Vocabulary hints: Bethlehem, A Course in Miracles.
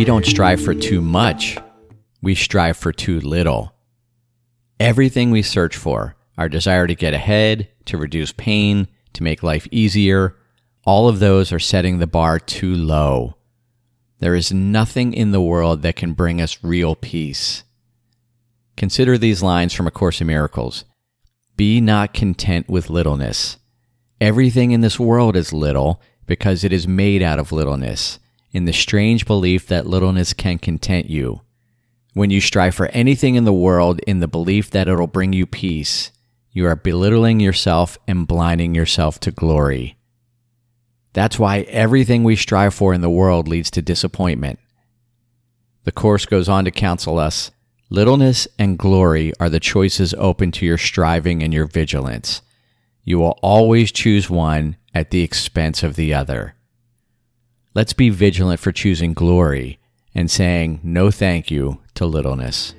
we don't strive for too much. We strive for too little. Everything we search for, our desire to get ahead, to reduce pain, to make life easier, all of those are setting the bar too low. There is nothing in the world that can bring us real peace. Consider these lines from A Course in Miracles. Be not content with littleness. Everything in this world is little because it is made out of littleness, in the strange belief that littleness can content you. When you strive for anything in the world in the belief that it'll bring you peace, you are belittling yourself and blinding yourself to glory. That's why everything we strive for in the world leads to disappointment. The Course goes on to counsel us, littleness and glory are the choices open to your striving and your vigilance. You will always choose one at the expense of the other. Let's be vigilant for choosing glory and saying no thank you to littleness.